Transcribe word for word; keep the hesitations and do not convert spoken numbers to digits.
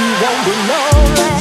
You won't be lonely.